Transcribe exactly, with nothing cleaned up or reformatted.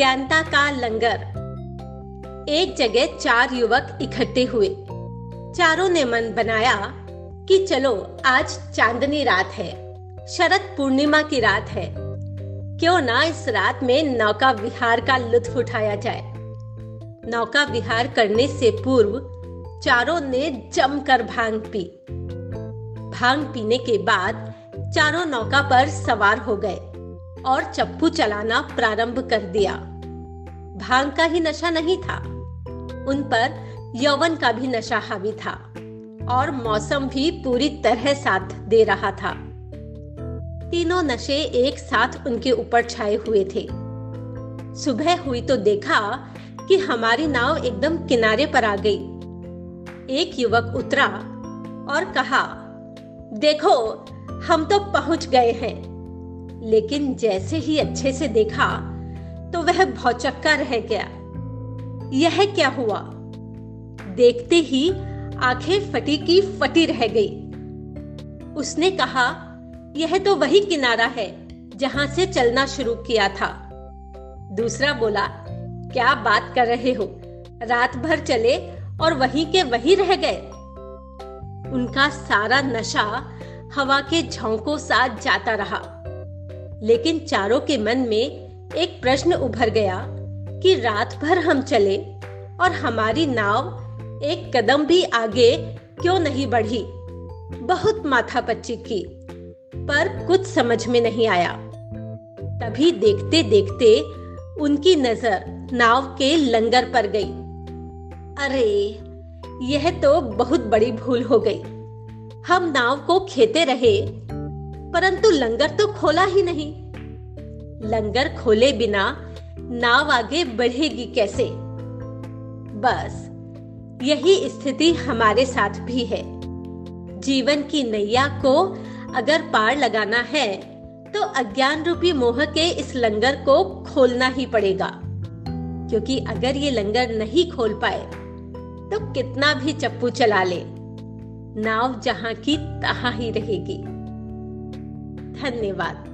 अज्ञानता का लंगर। एक जगह चार युवक इकट्ठे हुए। चारों ने मन बनाया कि चलो आज चांदनी रात है, शरद पूर्णिमा की रात है, क्यों ना इस रात में नौका विहार का लुत्फ उठाया जाए। नौका विहार करने से पूर्व चारों ने जमकर भांग पी। भांग पीने के बाद चारों नौका पर सवार हो गए और चप्पू चलाना प्रारंभ कर दिया। भांग का ही नशा नहीं था, उन पर यौवन का भी नशा हावी था और मौसम भी पूरी तरह साथ दे रहा था। तीनों नशे एक साथ उनके ऊपर छाए हुए थे। सुबह हुई तो देखा कि हमारी नाव एकदम किनारे पर आ गई। एक युवक उतरा और कहा, देखो हम तो पहुंच गए हैं। लेकिन जैसे ही अच्छे से देखा तो वह भौचक्का रह गया। यह क्या हुआ? देखते ही आंखें फटी की फटी रह गई। उसने कहा, यह तो वही किनारा है जहां से चलना शुरू किया था। दूसरा बोला, क्या बात कर रहे हो, रात भर चले और वहीं के वहीं रह गए। उनका सारा नशा हवा के झोंकों साथ जाता रहा। लेकिन चारों के मन में एक प्रश्न उभर गया कि रात भर हम चले और हमारी नाव एक कदम भी आगे क्यों नहीं बढ़ी। बहुत माथापच्ची की, पर कुछ समझ में नहीं आया। तभी देखते देखते उनकी नजर नाव के लंगर पर गई। अरे, यह तो बहुत बड़ी भूल हो गई। हम नाव को खेते रहे, परंतु लंगर तो खोला ही नहीं। लंगर खोले बिना नाव आगे बढ़ेगी कैसे? बस यही स्थिति हमारे साथ भी है। जीवन की नैया को अगर पार लगाना है तो अज्ञान रूपी मोह के इस लंगर को खोलना ही पड़ेगा, क्योंकि अगर ये लंगर नहीं खोल पाए तो कितना भी चप्पू चला ले, नाव जहां की तहां ही रहेगी। धन्यवाद।